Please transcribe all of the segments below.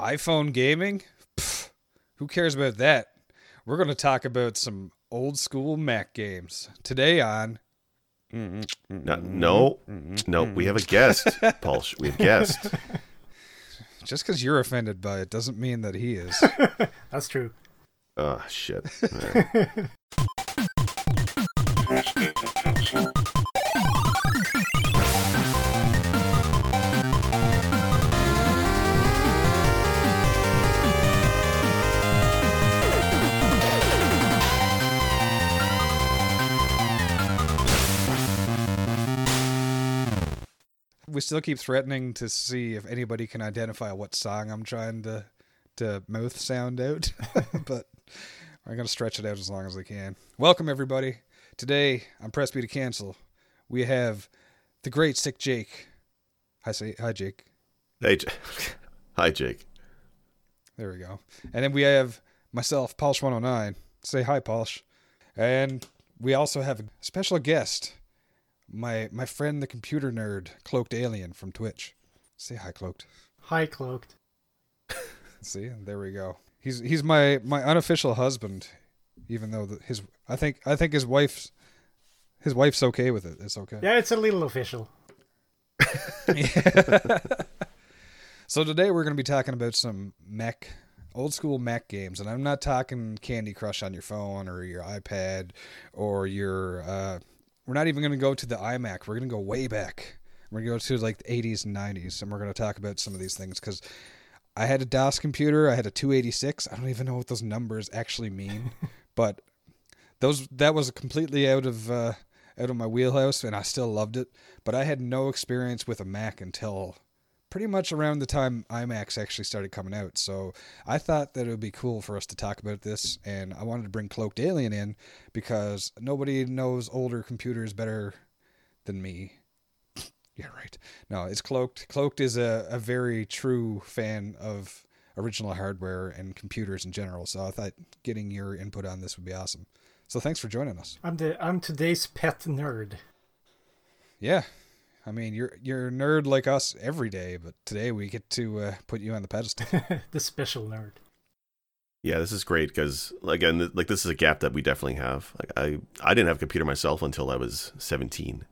iPhone gaming? Pfft, who cares about that? We're going to talk about some old school Mac games today on... No, we have a guest, Paul. We have a guest. Just because you're offended by it doesn't mean that he is. That's true. Oh, shit. We still keep threatening to see if anybody can identify what song I'm trying to mouth sound out, but I'm going to stretch it out as long as I can. Welcome, everybody. Today, on Press B to Cancel, we have the great Sick Jake. Hi, Jake. Hey, hi, Jake. There we go. And then we have myself, Polish 109. Say hi, Polish. And we also have a special guest, my friend the computer nerd, Cloaked Alien from Twitch. Say hi, Cloaked. Hi, Cloaked. See, there we go. He's my unofficial husband, even though I think his wife's okay with it. It's okay. Yeah, it's a little official. So today we're going to be talking about some old school Mac games, and I'm not talking Candy Crush on your phone or your iPad or your. We're not even going to go to the iMac. We're going to go way back. We're going to go to like the 80s and 90s, and we're going to talk about some of these things because I had a DOS computer. I had a 286. I don't even know what those numbers actually mean, but that was completely out of my wheelhouse, and I still loved it. But I had no experience with a Mac until pretty much around the time iMacs actually started coming out. So I thought that it would be cool for us to talk about this, and I wanted to bring Cloaked Alien in because nobody knows older computers better than me. Yeah, right. No, it's Cloaked. Cloaked is a very true fan of original hardware and computers in general, so I thought getting your input on this would be awesome. So thanks for joining us. I'm today's pet nerd. Yeah. I mean, you're a nerd like us every day, but today we get to put you on the pedestal. The special nerd. Yeah, this is great because, again, like this is a gap that we definitely have. Like I didn't have a computer myself until I was 17.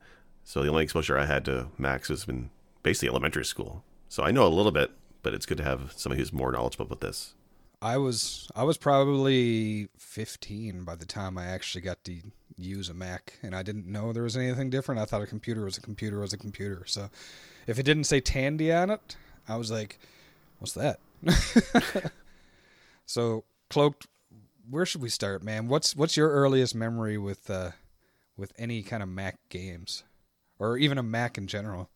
So the only exposure I had to Macs has been basically elementary school. So I know a little bit, but it's good to have somebody who's more knowledgeable about this. I was probably 15 by the time I actually got to use a Mac, and I didn't know there was anything different. I thought a computer was a computer was a computer. So if it didn't say Tandy on it, I was like, what's that? So, Cloaked, where should we start, man? What's your earliest memory with any kind of Mac games? Or even a Mac in general.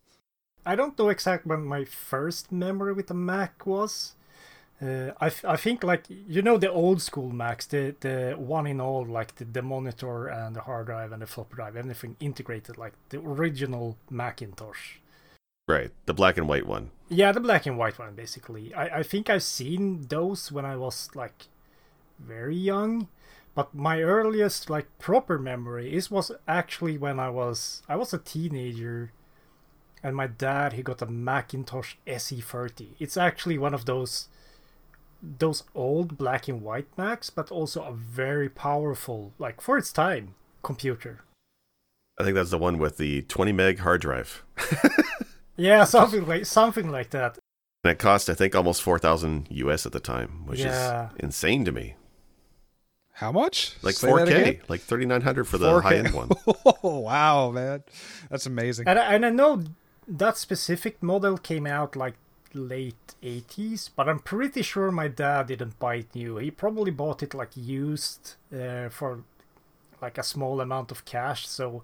I don't know exactly when my first memory with a Mac was. I think, like, you know, the old school Macs, the one in all, like the monitor and the hard drive and the floppy drive, everything integrated, like the original Macintosh. Right, the black and white one. Yeah, the black and white one, basically. I think I've seen those when I was, like, very young. But my earliest, like, proper memory was actually when I was a teenager, and my dad, he got a Macintosh SE30. It's actually one of those old black and white Macs, but also a very powerful, like, for its time, computer. I think that's the one with the 20 meg hard drive. Yeah, something like that. And it cost, I think, almost $4,000 US at the time, which is insane to me. How much? Like 4K, like 3,900 for the 4K. High-end one. Oh, wow, man. That's amazing. And I know that specific model came out like late 80s, but I'm pretty sure my dad didn't buy it new. He probably bought it like used for like a small amount of cash. So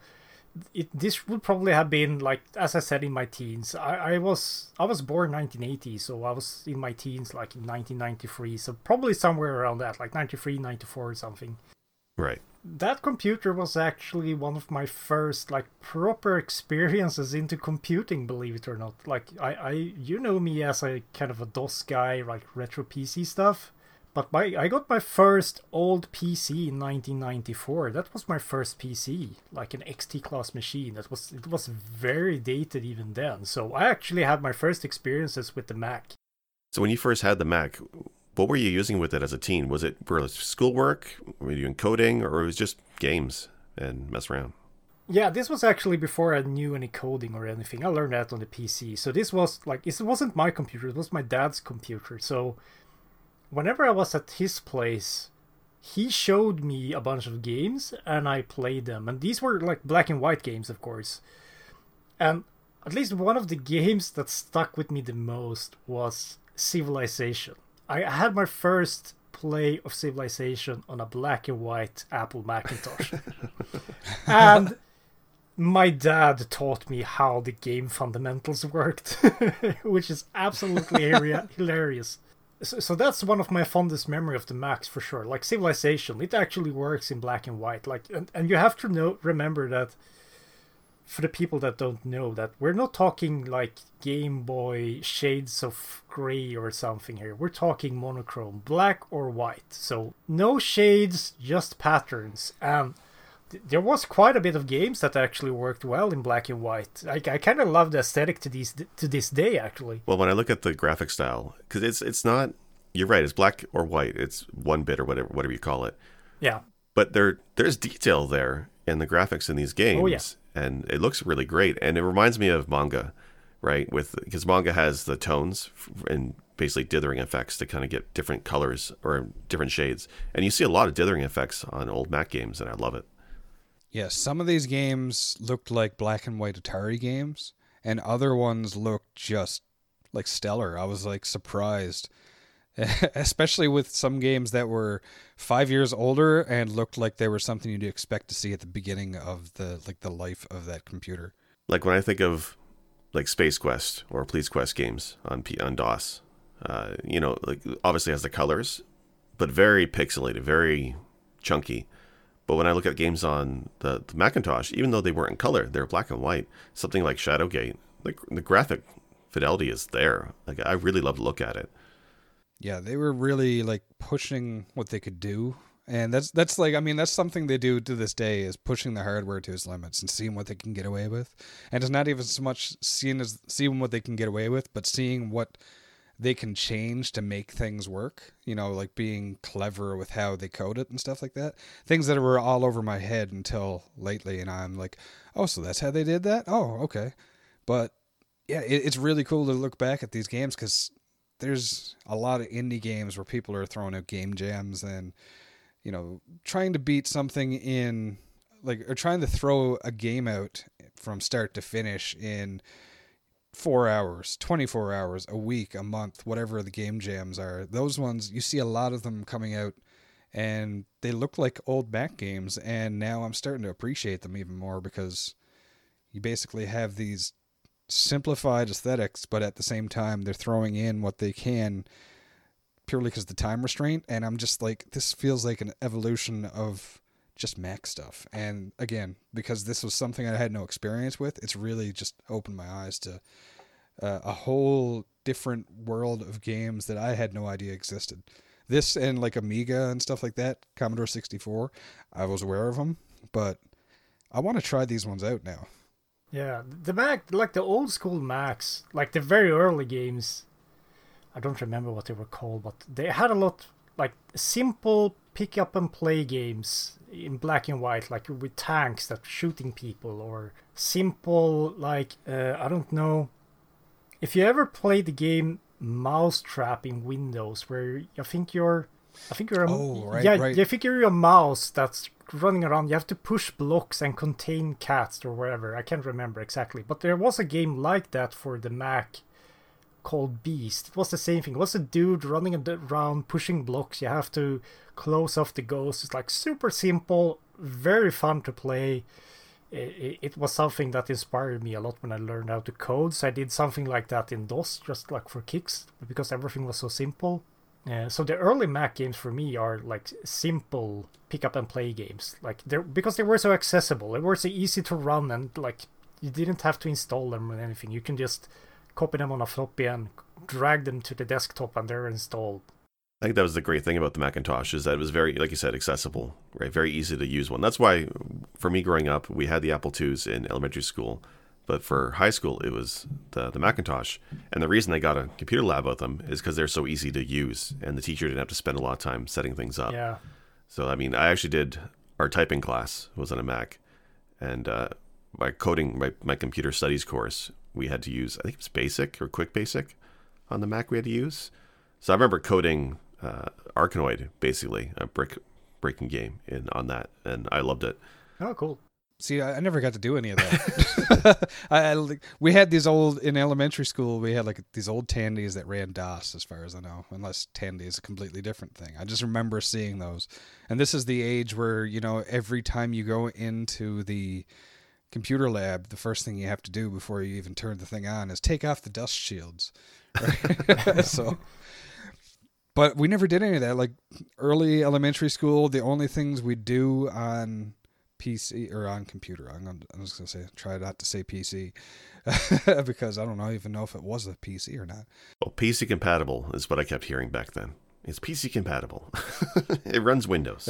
this would probably have been, like, as I said, in my teens. I was born 1980, so I was in my teens like in 1993, so probably somewhere around that, like 93, 94 or something. Right. That computer was actually one of my first, like, proper experiences into computing, believe it or not. Like, I you know me as a kind of a DOS guy, like retro PC stuff. But I got my first old PC in 1994. That was my first PC, like an XT class machine. It was very dated even then. So I actually had my first experiences with the Mac So when you first had the Mac, what were you using with it as a teen? Was it for schoolwork? Were you in coding, or it was just games and mess around? Yeah, this was actually before I knew any coding or anything. I learned that on the PC. So this was like, it wasn't my computer, it was my dad's computer. So whenever I was at his place, he showed me a bunch of games and I played them. And these were like black and white games, of course. And at least one of the games that stuck with me the most was Civilization. I had my first play of Civilization on a black and white Apple Macintosh. And my dad taught me how the game fundamentals worked, which is absolutely hilarious. So that's one of my fondest memory of the Macs for sure. Like Civilization, it actually works in black and white. Like, and you have to remember that, for the people that don't know, that we're not talking like Game Boy shades of gray or something here. We're talking monochrome, black or white. So no shades, just patterns. And there was quite a bit of games that actually worked well in black and white. I kind of love the aesthetic to this day, actually. Well, when I look at the graphic style, because it's not, you're right, it's black or white. It's one bit or whatever you call it. Yeah. But there's detail there in the graphics in these games. Oh, yeah. And it looks really great. And it reminds me of manga, right? Because manga has the tones and basically dithering effects to kind of get different colors or different shades. And you see a lot of dithering effects on old Mac games, and I love it. Yeah, some of these games looked like black and white Atari games, and other ones looked just like stellar. I was like surprised, especially with some games that were 5 years older and looked like they were something you'd expect to see at the beginning of the life of that computer. Like when I think of like Space Quest or Police Quest games on DOS, like obviously has the colors, but very pixelated, very chunky. But when I look at games on the Macintosh, even though they weren't in color, they're black and white. Something like Shadowgate, like the graphic fidelity is there. Like I really love to look at it. Yeah, they were really like pushing what they could do. And that's like, I mean, that's something they do to this day, is pushing the hardware to its limits and seeing what they can get away with. And it's not even so much seeing what they can get away with, but seeing what they can change to make things work, like being clever with how they code it and stuff like that. Things that were all over my head until lately. And I'm like, oh, so that's how they did that? Oh, okay. But yeah, it's really cool to look back at these games, because there's a lot of indie games where people are throwing out game jams and, trying to beat something in or trying to throw a game out from start to finish in 4 hours, 24 hours, a week, a month, whatever the game jams are. Those ones, you see a lot of them coming out, and they look like old Mac games, and now I'm starting to appreciate them even more, because you basically have these simplified aesthetics, but at the same time they're throwing in what they can purely because of the time restraint. And I'm just like, this feels like an evolution of just Mac stuff. And again, because this was something I had no experience with, it's really just opened my eyes to a whole different world of games that I had no idea existed. This and like Amiga and stuff like that, Commodore 64, I was aware of them, but I want to try these ones out now. Yeah, the Mac, like the old school Macs, like the very early games, I don't remember what they were called, but they had a lot like simple pick up and play games in black and white, like with tanks that were shooting people, or simple I don't know if you ever played the game Mousetrap in Windows, where I think you're I think you're a mouse that's running around. You have to push blocks and contain cats or whatever. I can't remember exactly, but there was a game like that for the Mac called Beast. It was the same thing. It was a dude running around pushing blocks. You have to close off the ghosts. It's like super simple, very fun to play. It was something that inspired me a lot when I learned how to code. So I did something like that in DOS, just like for kicks, because everything was so simple. So the early Mac games for me are like simple pick up and play games, because they were so accessible. They were so easy to run, and like you didn't have to install them or anything. You can just copy them on a floppy and drag them to the desktop, and they're installed. I think that was the great thing about the Macintosh, is that it was very, like you said, accessible, right? Very easy to use one. That's why, for me growing up, we had the Apple IIs in elementary school. But for high school, it was the Macintosh. And the reason they got a computer lab with them is because they're so easy to use, and the teacher didn't have to spend a lot of time setting things up. Yeah. So, I mean, I actually did our typing class was on a Mac. And my coding, my computer studies course, we had to use, I think it was Basic or Quick Basic on the Mac we had to use. So I remember coding Arkanoid, basically, a brick-breaking game on that. And I loved it. Oh, cool. See, I never got to do any of that. We had these old, in elementary school, we had like these old Tandies that ran DOS, as far as I know, unless Tandy is a completely different thing. I just remember seeing those. And this is the age where, you know, every time you go into the computer lab, the first thing you have to do before you even turn the thing on is take off the dust shields. Right? So... But we never did any of that. Like early elementary school, the only things we do on PC or on computer. I'm just going to say, try not to say PC because I don't know, even know if it was a PC or not. Well, PC compatible is what I kept hearing back then. It's PC compatible. It runs Windows.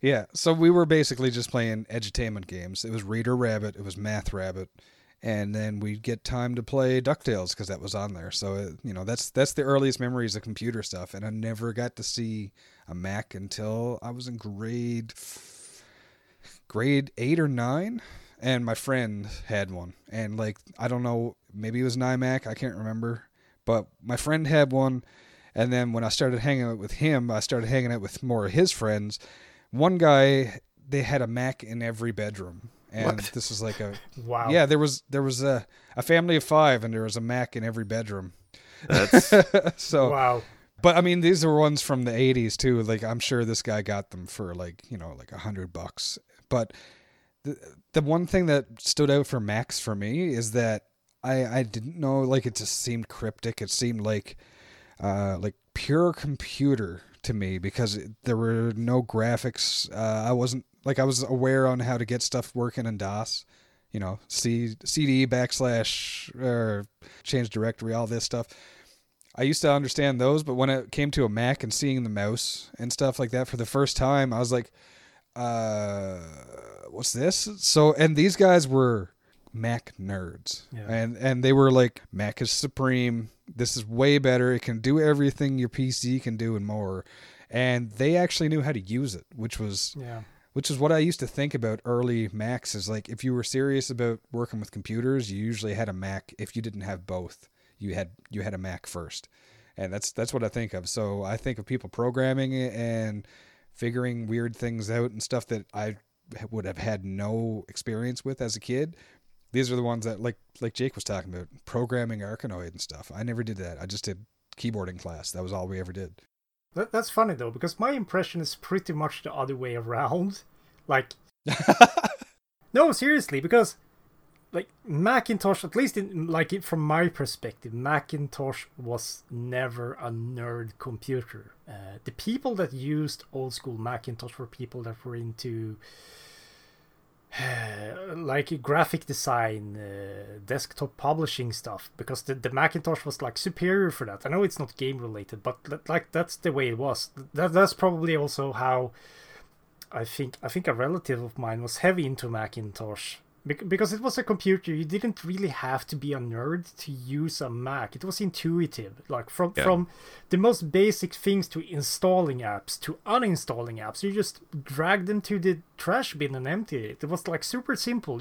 Yeah. So we were basically just playing edutainment games. It was Reader Rabbit. It was Math Rabbit. And then we'd get time to play DuckTales because that was on there. So, you know, that's the earliest memories of computer stuff. And I never got to see a Mac until I was in grade 8 or 9. And my friend had one. And, like, I don't know, maybe it was an iMac. I can't remember. But my friend had one. And then when I started hanging out with him, I started hanging out with more of his friends. One guy, they had a Mac in every bedroom. And what? This is like a wow. Yeah, there was a family of 5, and there was a Mac in every bedroom. That's so wow. But I mean, these are ones from the 80s too. Like I'm sure this guy got them for like, you know, like $100. But the one thing that stood out for Macs for me is that I didn't know. Like it just seemed cryptic. It seemed like pure computer to me because there were no graphics. I was aware on how to get stuff working in DOS, you know, CD / or change directory, all this stuff. I used to understand those, but when it came to a Mac and seeing the mouse and stuff like that for the first time, I was like, what's this? So, and these guys were Mac nerds. Yeah. And they were like, Mac is supreme. This is way better. It can do everything your PC can do and more. And they actually knew how to use it, which is what I used to think about early Macs is like, if you were serious about working with computers, you usually had a Mac. If you didn't have both, you had a Mac first. And that's what I think of. So I think of people programming and figuring weird things out and stuff that I would have had no experience with as a kid. These are the ones that like Jake was talking about, programming Arkanoid and stuff. I never did that. I just did keyboarding class. That was all we ever did. That's funny, though, because my impression is pretty much the other way around. Like, no, seriously, because, like, Macintosh, at least from my perspective, Macintosh was never a nerd computer. The people that used old-school Macintosh were people that were into, like, graphic design, desktop publishing stuff, because the Macintosh was, like, superior for that. I know it's not game-related, but, like, that's the way it was. That's probably also how I think a relative of mine was heavy into Macintosh, because it was a computer. You didn't really have to be a nerd to use a Mac. It was intuitive, like from the most basic things to installing apps to uninstalling apps. You just dragged them to the trash bin and emptied it. It was like super simple.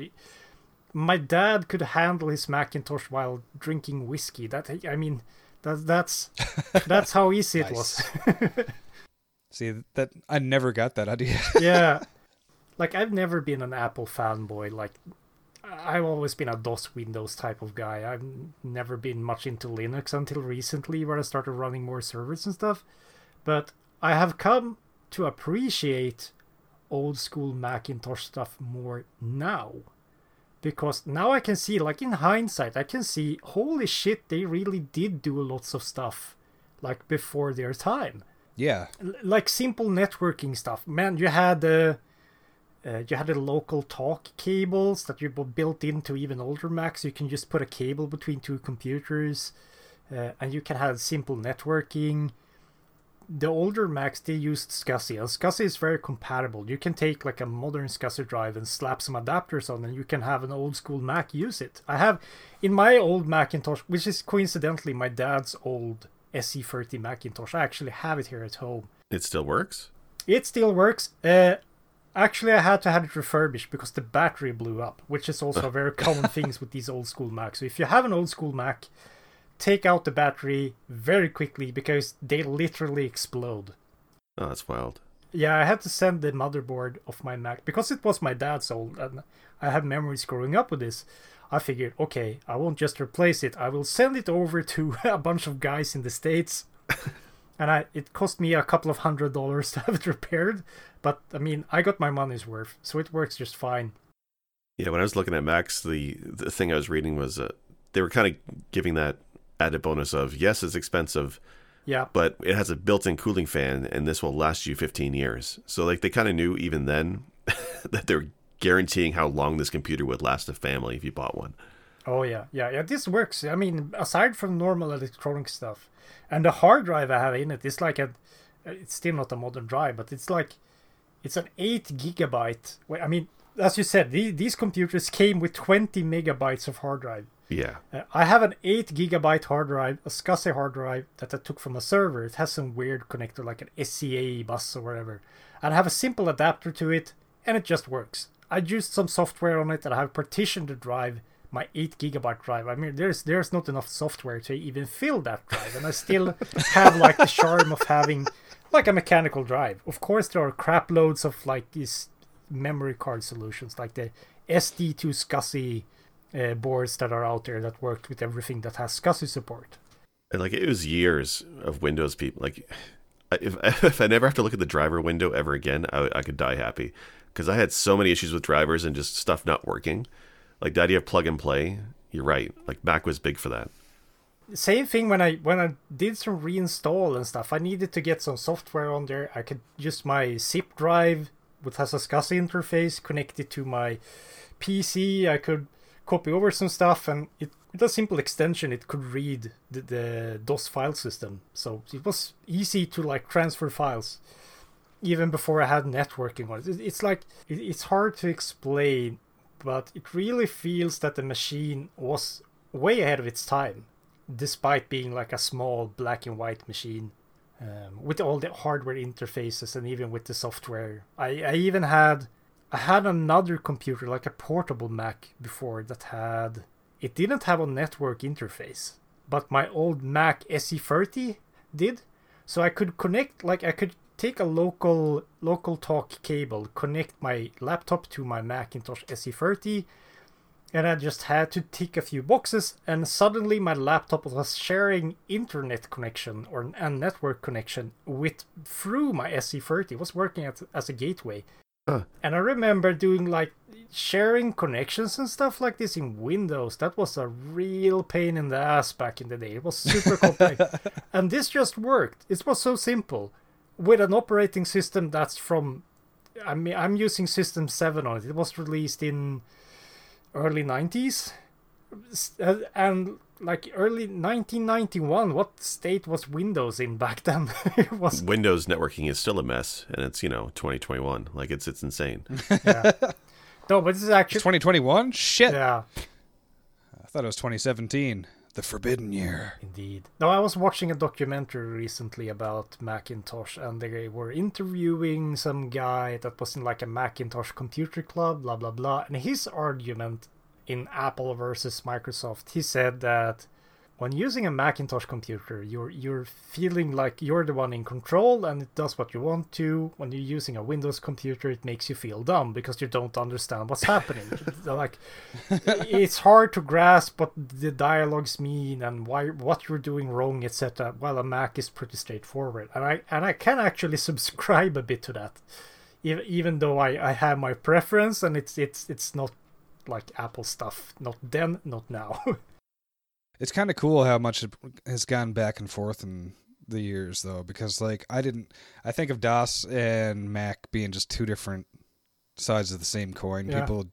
My dad could handle his Macintosh while drinking whiskey. That's how easy it was. See, that I never got that idea. Yeah. Like, I've never been an Apple fanboy. Like, I've always been a DOS Windows type of guy. I've never been much into Linux until recently, where I started running more servers and stuff. But I have come to appreciate old school Macintosh stuff more now. Because now I can see, like, in hindsight, I can see, holy shit, they really did do lots of stuff, like, before their time. Yeah. Like, simple networking stuff. Man, you had the local talk cables that you built into even older Macs. You can just put a cable between two computers, and you can have simple networking. the older Macs, they used SCSI, and SCSI is very compatible. You can take like a modern SCSI drive and slap some adapters on, and you can have an old school Mac use it. I have, in my old Macintosh, which is coincidentally my dad's old SE30 Macintosh, I actually have it here at home. It still works? It still works. Actually, I had to have it refurbished because the battery blew up, which is also a very common thing with these old school Macs. So if you have an old school Mac, take out the battery very quickly because they literally explode. Oh, that's wild. Yeah, I had to send the motherboard of my Mac because it was my dad's old, and I have memories growing up with this. I figured, okay, I won't just replace it. I will send it over to a bunch of guys in the States. And it cost me a couple of $100 to have it repaired. But, I mean, I got my money's worth, so it works just fine. Yeah, when I was looking at Macs, the thing I was reading was they were kind of giving that added bonus of, yes, it's expensive, yeah, but it has a built-in cooling fan, and this will last you 15 years. So, like, they kind of knew even then that they're guaranteeing how long this computer would last a family if you bought one. Oh, yeah, this works. I mean, aside from normal electronic stuff, and the hard drive I have in it is like it's still not a modern drive, but it's like, it's an 8 gigabyte. I mean, as you said, these computers came with 20 megabytes of hard drive. Yeah. I have an 8 gigabyte hard drive, a SCSI hard drive that I took from a server. It has some weird connector, like an SCA bus or whatever. And I have a simple adapter to it, and it just works. I used some software on it, and I have partitioned the drive, my 8 gigabyte drive. I mean, there's not enough software to even fill that drive, and I still have like the charm of having like a mechanical drive. Of course, there are crap loads of like these memory card solutions, like the SD2 SCSI boards that are out there that worked with everything that has SCSI support. And like, it was years of Windows people. Like, if I never have to look at the driver window ever again, I could die happy, because I had so many issues with drivers and just stuff not working. Like the idea of plug and play, you're right. Like, Mac was big for that. Same thing when I did some reinstall and stuff. I needed to get some software on there. I could use my zip drive, which has a SCSI interface, connected to my PC. I could copy over some stuff, and it, with a simple extension, it could read the DOS file system. So it was easy to like transfer files, even before I had networking on it. It's like, it's hard to explain, but it really feels that the machine was way ahead of its time, despite being like a small black and white machine, with all the hardware interfaces and even with the software. I had another computer, like a portable Mac before, that had, it didn't have a network interface, but my old Mac SE30 did. So I could connect, like I could take a local talk cable, connect my laptop to my Macintosh SE30, and I just had to tick a few boxes, and suddenly my laptop was sharing internet connection and network connection through my SE30. It was working as a gateway. And I remember doing like sharing connections and stuff like this in Windows. That was a real pain in the ass back in the day. It was super complex. And this just worked. It was so simple. With an operating system that's from, I mean, I'm using System 7 on it. It was released in early 90s. And like early 1991, what state was Windows in back then? It was... Windows networking is still a mess, and it's, 2021. Like, it's insane. Yeah. No, but this is actually... It's 2021? Shit. Yeah. I thought it was 2017. The forbidden year. Indeed. No, I was watching a documentary recently about Macintosh, and they were interviewing some guy that was in like a Macintosh computer club, blah, blah, blah. And his argument in Apple versus Microsoft, he said that when using a Macintosh computer, you're feeling like you're the one in control and it does what you want to. When you're using a Windows computer, it makes you feel dumb because you don't understand what's happening. Like, it's hard to grasp what the dialogues mean and what you're doing wrong, etc. While a Mac is pretty straightforward, and I can actually subscribe a bit to that, even though I have my preference, and it's not like Apple stuff, not then, not now. It's kind of cool how much it has gone back and forth in the years, though, because like I think of DOS and Mac being just two different sides of the same coin. Yeah. People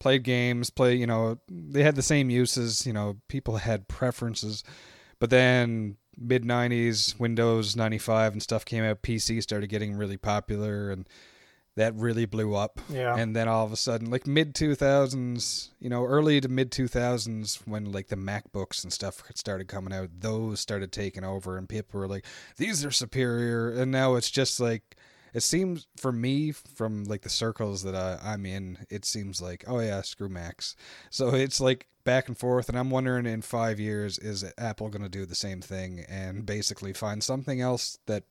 played games, they had the same uses, people had preferences, but then mid-90s, Windows 95 and stuff came out, PC started getting really popular, and that really blew up. Yeah. And then all of a sudden, like mid-2000s, you know, early to mid-2000s, when like the MacBooks and stuff started coming out, those started taking over, and people were like, these are superior. And now it's just like, it seems for me, from like the circles that I'm in, it seems like, oh yeah, screw Macs. So it's like back and forth, and I'm wondering in 5 years, is Apple going to do the same thing and basically find something else that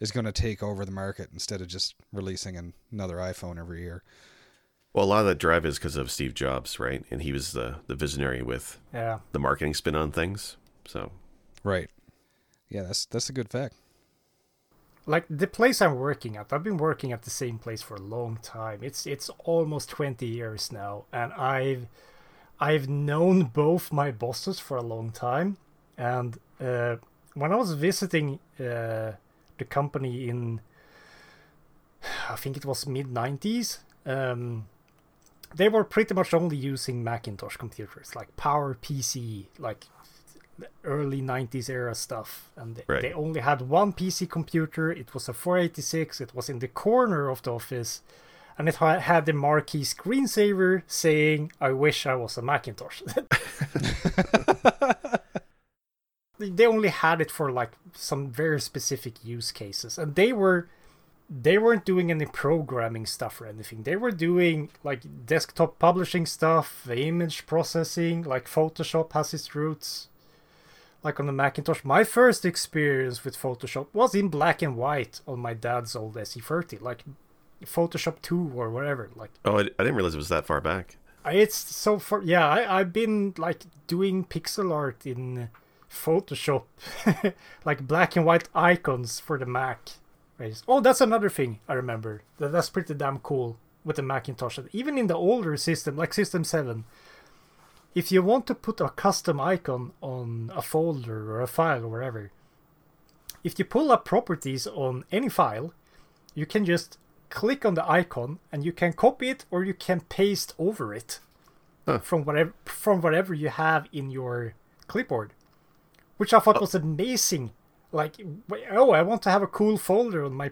is going to take over the market instead of just releasing another iPhone every year? Well, a lot of that drive is because of Steve Jobs, right? And he was the visionary with the marketing spin on things. So, right. Yeah, that's a good fact. Like the place I'm working at, I've been working at the same place for a long time. It's almost 20 years now, and I've known both my bosses for a long time. And when I was visiting the company in, I think it was mid-90s, they were pretty much only using Macintosh computers, like Power PC, like the early 90s era stuff, and they only had one PC computer. It was a 486. It was in the corner of the office, and it had the marquee screensaver saying, "I wish I was a Macintosh." They only had it for like some very specific use cases, and they weren't doing any programming stuff or anything. They were doing like desktop publishing stuff, image processing, like Photoshop has its roots like on the Macintosh. My first experience with Photoshop was in black and white on my dad's old SE30, like Photoshop 2 or whatever. Like, oh, I didn't realize it was that far back. It's so far. Yeah, I've been like doing pixel art in Photoshop, like black and white icons for the Mac. Oh, that's another thing I remember. That's pretty damn cool with the Macintosh. Even in the older system, like System 7, if you want to put a custom icon on a folder or a file or wherever, if you pull up properties on any file, you can just click on the icon and you can copy it or you can paste over it from whatever you have in your clipboard, which I thought was amazing. Like, oh, I want to have a cool folder on my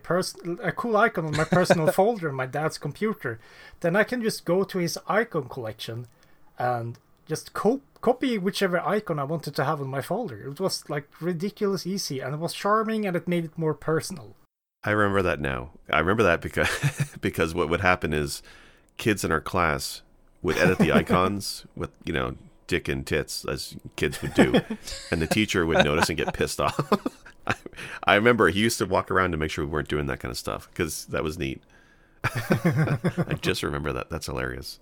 a cool icon on my personal folder on my dad's computer. Then I can just go to his icon collection and just copy whichever icon I wanted to have on my folder. It was like ridiculous easy, and it was charming, and it made it more personal. I remember that now. I remember that because what would happen is kids in our class would edit the icons with, you know, dick and tits, as kids would do, and the teacher would notice and get pissed off. I remember he used to walk around to make sure we weren't doing that kind of stuff because that was neat. I just remember that. That's hilarious.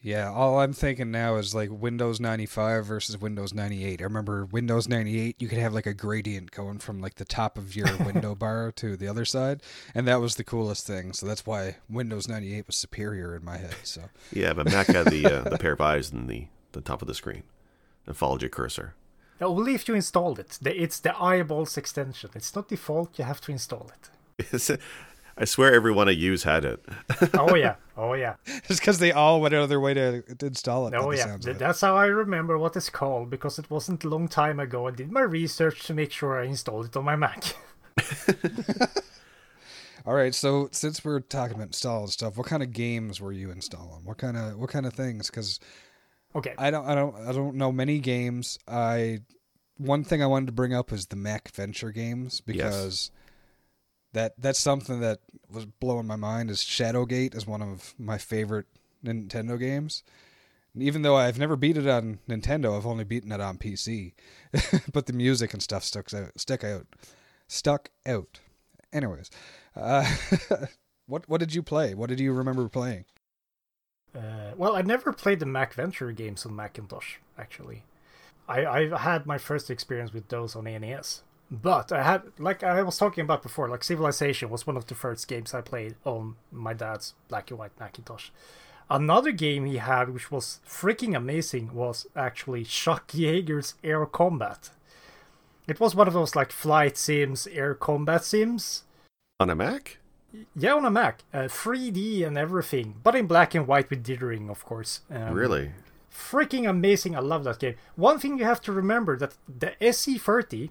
Yeah, all I'm thinking now is like Windows 95 versus Windows 98. I remember Windows 98, you could have like a gradient going from like the top of your window bar to the other side, and that was the coolest thing. So that's why Windows 98 was superior in my head. So yeah, but Mac had the pair of eyes in the top of the screen and followed your cursor. Only if you installed it. It's the eyeballs extension. It's not default. You have to install it. I swear everyone I use had it. Oh, yeah. It's because they all went out of their way to install it. Oh, yeah. That's how I remember what it's called, because it wasn't a long time ago. I did my research to make sure I installed it on my Mac. All right. So since we're talking about installing stuff, what kind of games were you installing? What kind of things? Because I don't know many games. One thing I wanted to bring up is the Mac Venture games, because... Yes. That's something that was blowing my mind. Is Shadowgate is one of my favorite Nintendo games. And even though I've never beat it on Nintendo, I've only beaten it on PC. But the music and stuff stuck out. Anyways, what did you play? What did you remember playing? Well, I never played the Mac Venture games on Macintosh. Actually, I had my first experience with those on NES. But I had, like I was talking about before, like Civilization was one of the first games I played on my dad's black and white Macintosh. Another game he had, which was freaking amazing, was actually Chuck Yeager's Air Combat. It was one of those like flight sims, air combat sims. On a Mac? Yeah, on a Mac. 3D and everything, but in black and white with dithering, of course. Really? Freaking amazing. I love that game. One thing you have to remember, that the SE30...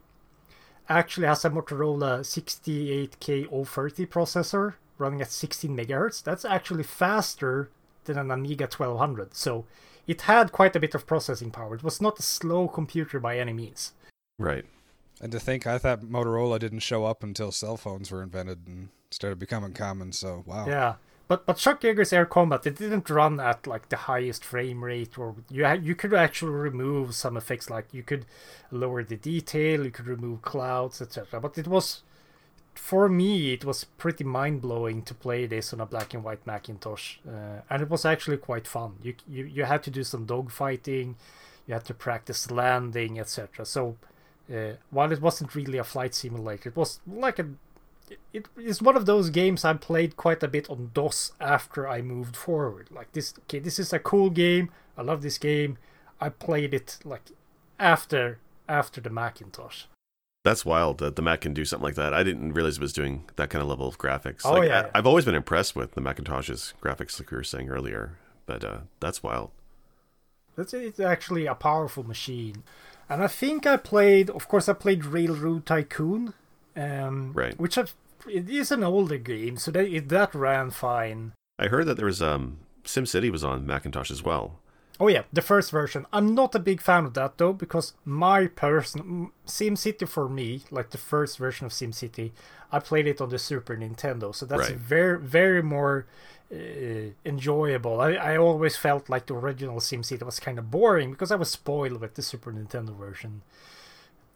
actually has a Motorola 68K030 processor running at 16 megahertz. That's actually faster than an Amiga 1200, so it had quite a bit of processing power. It was not a slow computer by any means. Right. And to think, I thought Motorola didn't show up until cell phones were invented and started becoming common, so wow. Yeah, but Chuck Yeager's Air Combat, it didn't run at like the highest frame rate, or you could actually remove some effects, like you could lower the detail, you could remove clouds, etc. But it was, for me, it was pretty mind-blowing to play this on a black and white Macintosh, and it was actually quite fun. You had to do some dogfighting, you had to practice landing, etc. So while it wasn't really a flight simulator, it was like it's one of those games I played quite a bit on DOS after I moved forward. Like this, okay, this is a cool game. I love this game. I played it like after the Macintosh. That's wild that the Mac can do something like that. I didn't realize it was doing that kind of level of graphics. Oh, like, yeah. I've always been impressed with the Macintosh's graphics, like we were saying earlier, but that's wild. It's actually a powerful machine. And I think I played Railroad Tycoon, right. Which it is an older game, so that ran fine. I heard that there was SimCity was on Macintosh as well. Oh yeah, the first version. I'm not a big fan of that though, because SimCity for me, like the first version of SimCity, I played it on the Super Nintendo, so that's right. Very, very more enjoyable. I always felt like the original SimCity was kind of boring because I was spoiled with the Super Nintendo version.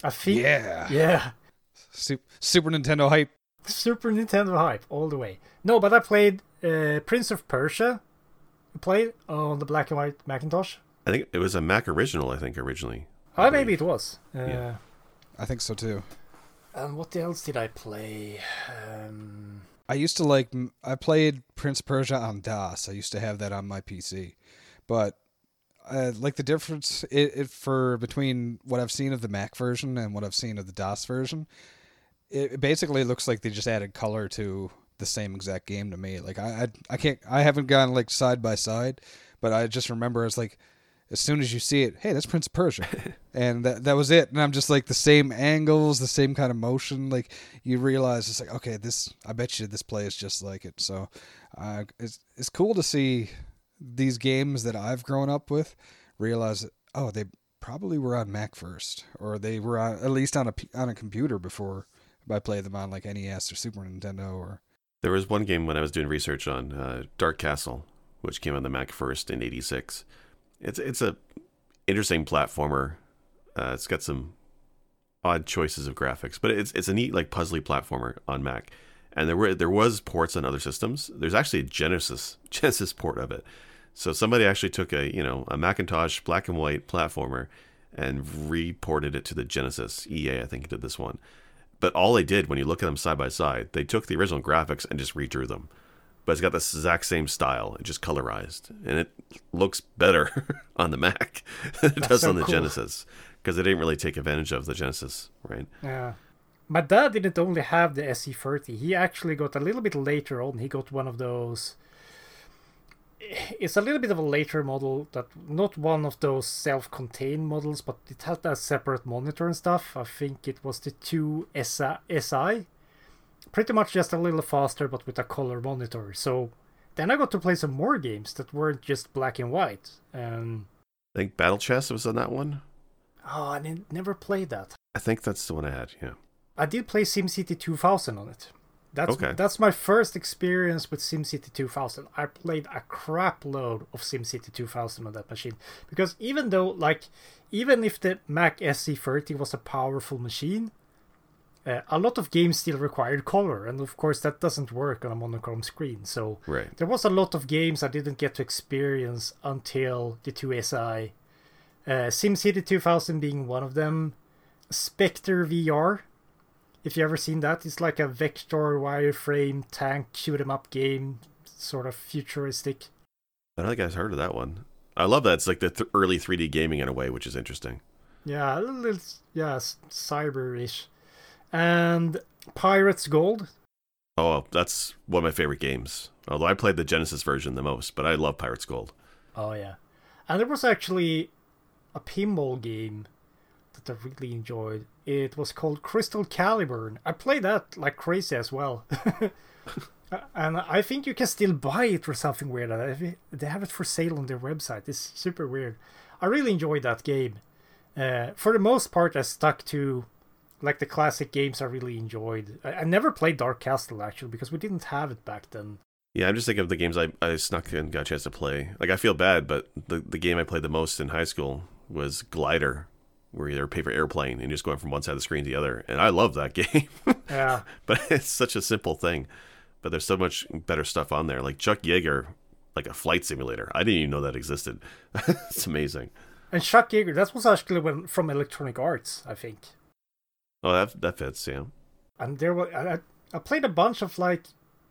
I think, yeah, Super Nintendo hype. Super Nintendo hype all the way. No, but I played Prince of Persia. Played on the black and white Macintosh. I think it was a Mac original. Originally. Oh, maybe it was. Yeah, I think so too. And what else did I play? I used to like. I played Prince of Persia on DOS. I used to have that on my PC, but like the difference between what I've seen of the Mac version and what I've seen of the DOS version, it basically looks like they just added color to the same exact game to me. Like I can't. I haven't gone like side by side, but I just remember it's like, as soon as you see it, hey, that's Prince of Persia, and that was it. And I'm just like the same angles, the same kind of motion. Like you realize it's like, okay, this. I bet you this play is just like it. So, it's cool to see these games that I've grown up with realize that, oh, they probably were on Mac first, or they were on, at least on a computer before I played them on like NES or Super Nintendo or. There was one game when I was doing research on Dark Castle, which came on the Mac first in '86. It's a interesting platformer. It's got some odd choices of graphics, but it's a neat like puzzly platformer on Mac. And there was ports on other systems. There's actually a Genesis port of it. So somebody actually took a Macintosh black and white platformer and reported it to the Genesis. EA I think did this one. But all they did, when you look at them side by side, they took the original graphics and just redrew them. But it's got the exact same style. It just colorized. And it looks better on the Mac than it does on the Genesis. Because they didn't really take advantage of the Genesis, right? Yeah. My dad didn't only have the SE30. He actually got a little bit later on. He got one of those... It's a little bit of a later model, that not one of those self-contained models, but it had a separate monitor and stuff. I think it was the 2SI. Pretty much just a little faster, but with a color monitor. So then I got to play some more games that weren't just black and white. I think Battle Chess was on that one. Oh, I never played that. I think that's the one I had, yeah. I did play SimCity 2000 on it. That's my first experience with SimCity 2000. I played a crap load of SimCity 2000 on that machine. Because even if the Mac SE30 was a powerful machine, a lot of games still required color. And of course, that doesn't work on a monochrome screen. So right. There was a lot of games I didn't get to experience until the 2SI. SimCity 2000 being one of them. Spectre VR. If you ever seen that, it's like a vector wireframe tank shoot 'em up game, sort of futuristic. I don't think I've heard of that one. I love that. It's like the early 3D gaming in a way, which is interesting. Yeah, cyber-ish. And Pirate's Gold. Oh, that's one of my favorite games. Although I played the Genesis version the most, but I love Pirate's Gold. Oh yeah, and there was actually a pinball game that I really enjoyed. It was called Crystal Caliburn. I played that like crazy as well. And I think you can still buy it or something weird. They have it for sale on their website. It's super weird. I really enjoyed that game. For the most part, I stuck to like the classic games I really enjoyed. I never played Dark Castle, actually, because we didn't have it back then. Yeah, I'm just thinking of the games I snuck and got a chance to play. Like, I feel bad, but the game I played the most in high school was Glider, where you're a paper airplane and just going from one side of the screen to the other. And I love that game. Yeah. But it's such a simple thing. But there's so much better stuff on there. Like Chuck Yeager, like a flight simulator. I didn't even know that existed. It's amazing. And Chuck Yeager, that was actually from Electronic Arts, I think. Oh, that fits, yeah. And there was, I played a bunch of like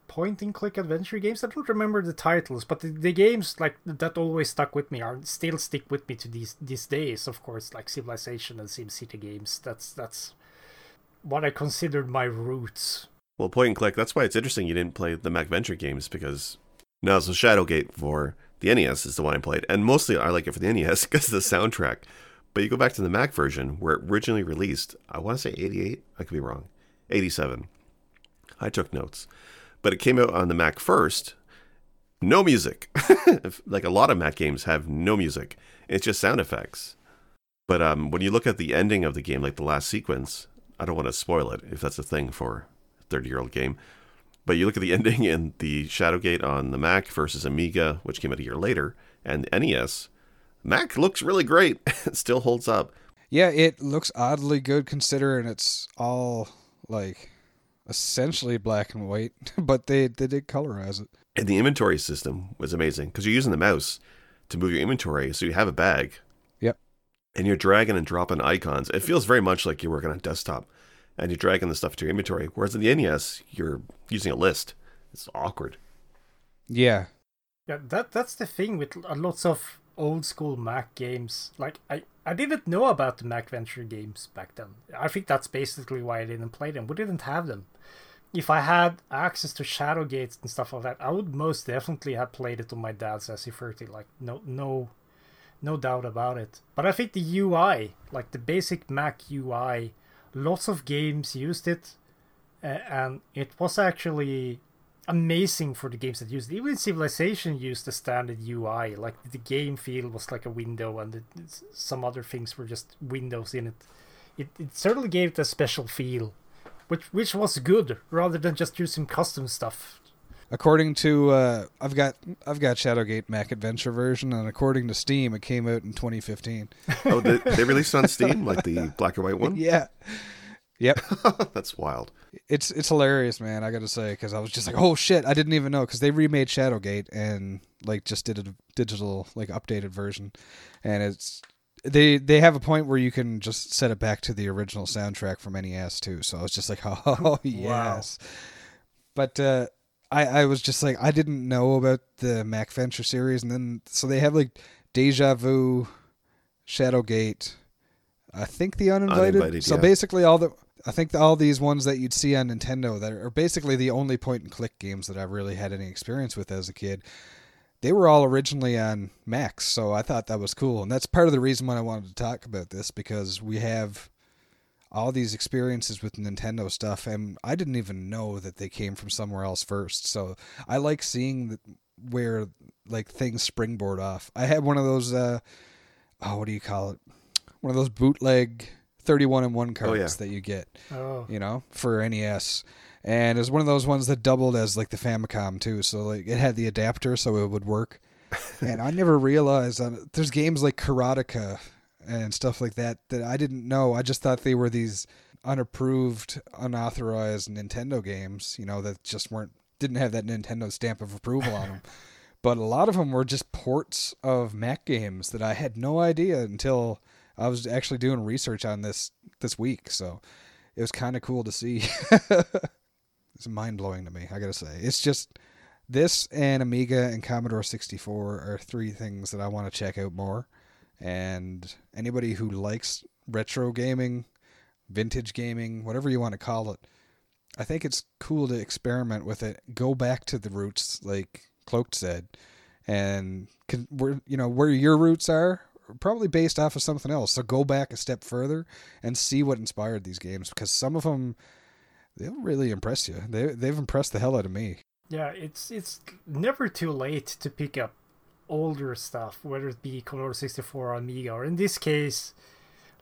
point-and-click adventure games. I don't remember the titles, but the games like that always stuck with me are still stick with me to these days. Of course, like Civilization and SimCity games. That's what I considered my roots. Well, point-and-click. That's why it's interesting you didn't play the MacVenture games because no. So Shadowgate for the NES is the one I played, and mostly I like it for the NES because of the soundtrack. But you go back to the Mac version where it originally released. I want to say 88. I could be wrong. 87. I took notes, but it came out on the Mac first. No music. Like a lot of Mac games have no music. It's just sound effects. But when you look at the ending of the game, like the last sequence, I don't want to spoil it if that's a thing for 30-year-old game, but you look at the ending in the Shadowgate on the Mac versus Amiga, which came out a year later, and NES, Mac looks really great. It still holds up. Yeah, it looks oddly good considering it's all like essentially black and white, but they did colorize it. And the inventory system was amazing because you're using the mouse to move your inventory, so you have a bag. Yep. And you're dragging and dropping icons. It feels very much like you're working on desktop. And you're dragging the stuff to your inventory. Whereas in the NES, you're using a list. It's awkward. Yeah. Yeah, that's the thing with lots of old school Mac games. Like, I didn't know about the MacVenture games back then. I think that's basically why I didn't play them. We didn't have them. If I had access to Shadowgate and stuff like that, I would most definitely have played it on my dad's SE30. Like, no doubt about it. But I think the UI, like the basic Mac UI... Lots of games used it, and it was actually amazing for the games that used it. Even Civilization used the standard UI. Like, the game feel was like a window, and some other things were just windows in it. It certainly gave it a special feel, which was good, rather than just using custom stuff. According to... I've got Shadowgate Mac Adventure version, and according to Steam, it came out in 2015. Oh, they released it on Steam? Like the black and white one? Yeah. Yep. That's wild. It's hilarious, man, I gotta say, because I was just like, oh shit, I didn't even know, because they remade Shadowgate and like just did a digital, like updated version. And it's... They have a point where you can just set it back to the original soundtrack from NES, too. So I was just like, oh, yes. Wow. But... I was just like, I didn't know about the MacVenture series. And then, so they have like Deja Vu, Shadowgate, I think the Uninvited. So yeah. Basically all these ones that you'd see on Nintendo that are basically the only point and click games that I really had any experience with as a kid. They were all originally on Macs. So I thought that was cool. And that's part of the reason why I wanted to talk about this, because we have all these experiences with Nintendo stuff, and I didn't even know that they came from somewhere else first. So I like seeing where like things springboard off. I had one of those, what do you call it? One of those bootleg 31-in-1 cards that you get, for NES. And it was one of those ones that doubled as like the Famicom too. So like it had the adapter, so it would work. And I never realized there's games like Karateka and stuff like that I didn't know. I just thought they were these unapproved, unauthorized Nintendo games, that just didn't have that Nintendo stamp of approval on them. But a lot of them were just ports of Mac games that I had no idea until I was actually doing research on this week. So it was kind of cool to see. It's mind-blowing to me, I gotta say. It's just this and Amiga and Commodore 64 are three things that I want to check out more. And anybody who likes retro gaming, vintage gaming, whatever you want to call it, I think it's cool to experiment with it. Go back to the roots, like Cloaked said, and where your roots are, probably based off of something else. So go back a step further and see what inspired these games, because some of them, they'll really impress you. They've impressed the hell out of me. Yeah, it's never too late to pick up older stuff, whether it be Commodore 64 or Amiga, or in this case,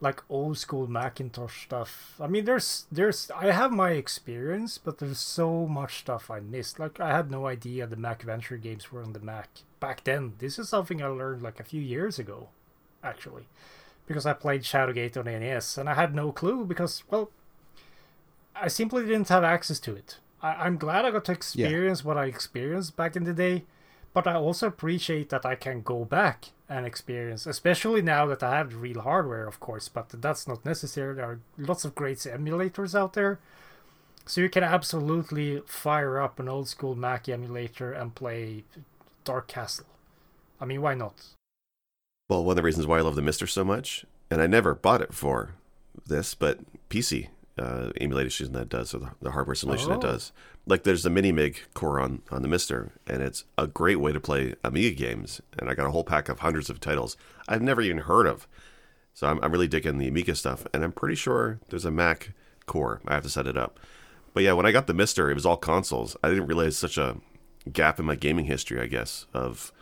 like old school Macintosh stuff. I mean, there's I have my experience, but there's so much stuff I missed. Like, I had no idea the MacVenture games were on the Mac back then. This is something I learned like a few years ago, actually, because I played Shadowgate on NES, and I had no clue because, well, I simply didn't have access to it. I'm glad I got to experience what I experienced back in the day, but I also appreciate that I can go back and experience, especially now that I have the real hardware, of course, but that's not necessary. There are lots of great emulators out there, so you can absolutely fire up an old school Mac emulator and play Dark Castle. I mean, why not? Well, one of the reasons why I love the Mister so much, and I never bought it for this, but PC emulation that does, or the hardware simulation that does. Like, there's the Minimig core on the Mister, and it's a great way to play Amiga games. And I got a whole pack of hundreds of titles I've never even heard of. So I'm really digging the Amiga stuff, and I'm pretty sure there's a Mac core. I have to set it up. But yeah, when I got the Mister, it was all consoles. I didn't realize such a gap in my gaming history, I guess, of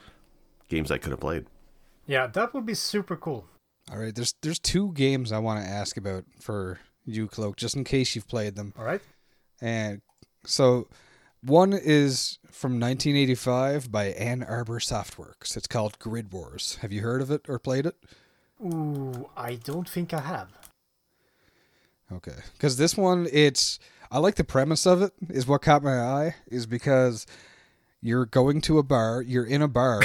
games I could have played. Yeah, that would be super cool. All right, there's two games I want to ask about for you, Cloak, just in case you've played them. All right. And so one is from 1985 by Ann Arbor Softworks. It's called Grid Wars. Have you heard of it or played it? Ooh, I don't think I have. Okay. Because this one, I like the premise of it, is what caught my eye, is because you're going to a bar, you're in a bar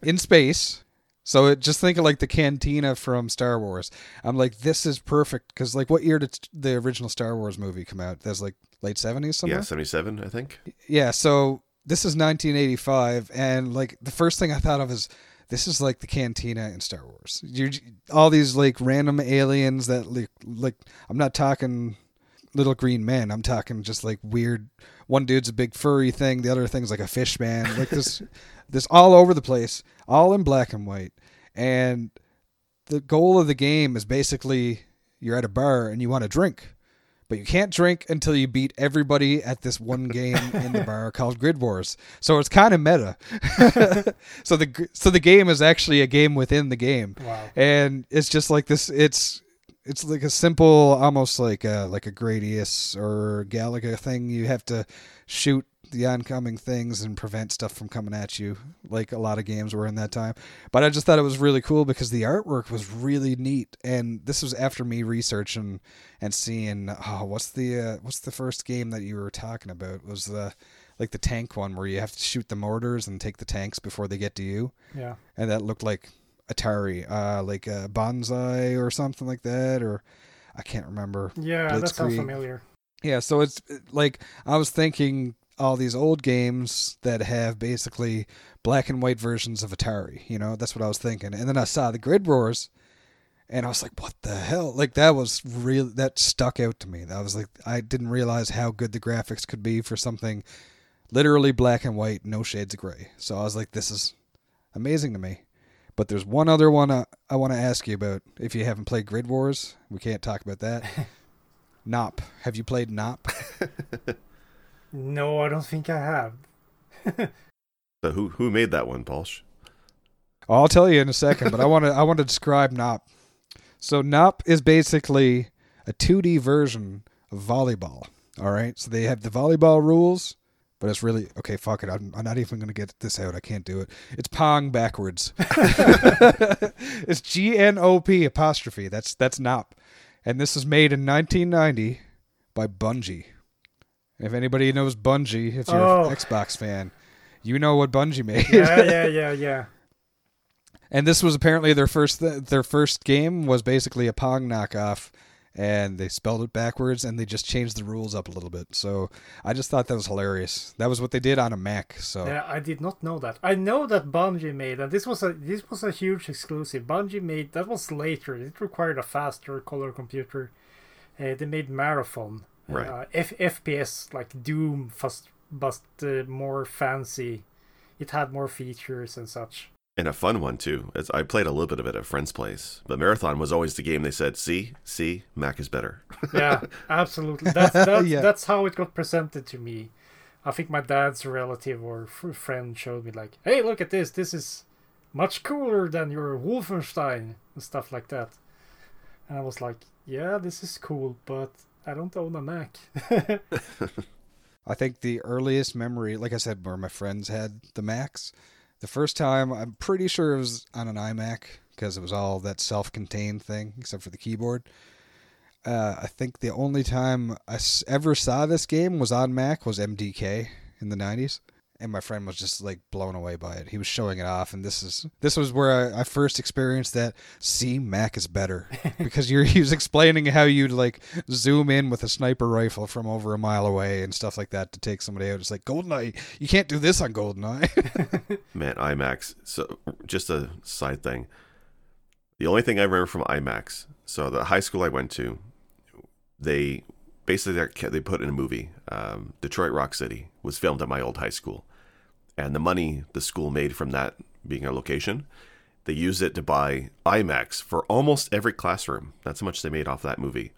in space. So just think of like the cantina from Star Wars. I'm like, this is perfect, because like, what year did the original Star Wars movie come out? That's like late 70s somewhere? Yeah, 77, I think. Yeah, so this is 1985, and like the first thing I thought of is, this is like the cantina in Star Wars. All these like random aliens that like I'm not talking little green men, I'm talking just like weird. One dude's a big furry thing, the other thing's like a fish man, like this all over the place, all in black and white. And the goal of the game is basically, you're at a bar and you want to drink, but you can't drink until you beat everybody at this one game in the bar called Grid Wars. So it's kind of meta. so the game is actually a game within the game. Wow. And it's just like this, it's like a simple, almost like a Gradius or Galaga thing. You have to shoot the oncoming things and prevent stuff from coming at you, like a lot of games were in that time. But I just thought it was really cool because the artwork was really neat. And this was after me researching and seeing, what's the first game that you were talking about? It was like the tank one where you have to shoot the mortars and take the tanks before they get to you. Yeah, and that looked like Atari, like Banzai or something like that, or I can't remember. Yeah, that sounds familiar. Yeah, so it's like, I was thinking all these old games that have basically black and white versions of Atari, you know, that's what I was thinking. And then I saw the Grid Wars, and I was like, what the hell? Like, that was real, that stuck out to me. That was like, I didn't realize how good the graphics could be for something literally black and white, no shades of gray. So I was like, this is amazing to me. But there's one other one I want to ask you about. If you haven't played Grid Wars, we can't talk about that. Gnop. Have you played Gnop? No, I don't think I have. So who made that one, Polsh? I'll tell you in a second, but I want to describe Gnop. So Gnop is basically a 2D version of volleyball. All right? So they have the volleyball rules. But it's really, okay, fuck it. I'm not even going to get this out. I can't do it. It's Pong backwards. It's GNOP'. That's Gnop. And this was made in 1990 by Bungie. If anybody knows Bungie, if you're an Xbox fan, you know what Bungie made. Yeah. And this was apparently their first game was basically a Pong knockoff. And they spelled it backwards, and they just changed the rules up a little bit. So I just thought that was hilarious. That was what they did on a Mac. So yeah, I did not know that. I know that Bungie made, and this was a huge exclusive. Bungie made, that was later. It required a faster color computer. They made Marathon, right? FPS like Doom, but more fancy. It had more features and such. And a fun one, too. I played a little bit of it at a friend's place. But Marathon was always the game they said, see, Mac is better. Yeah, absolutely. That's how it got presented to me. I think my dad's relative or friend showed me, like, hey, look at this. This is much cooler than your Wolfenstein and stuff like that. And I was like, yeah, this is cool, but I don't own a Mac. I think the earliest memory, like I said, where my friends had the Macs, the first time, I'm pretty sure it was on an iMac because it was all that self-contained thing except for the keyboard. I think the only time I ever saw this game was on Mac was MDK in the 90s. And my friend was just like blown away by it. He was showing it off. And this was where I first experienced that. See, Mac is better because he was explaining how you'd like zoom in with a sniper rifle from over a mile away and stuff like that to take somebody out. It's like GoldenEye. You can't do this on GoldenEye. Man, IMAX. So just a side thing. The only thing I remember from IMAX. So the high school I went to, they put in a movie. Detroit Rock City was filmed at my old high school. And the money the school made from that being a location, they used it to buy iMacs for almost every classroom. That's how much they made off that movie.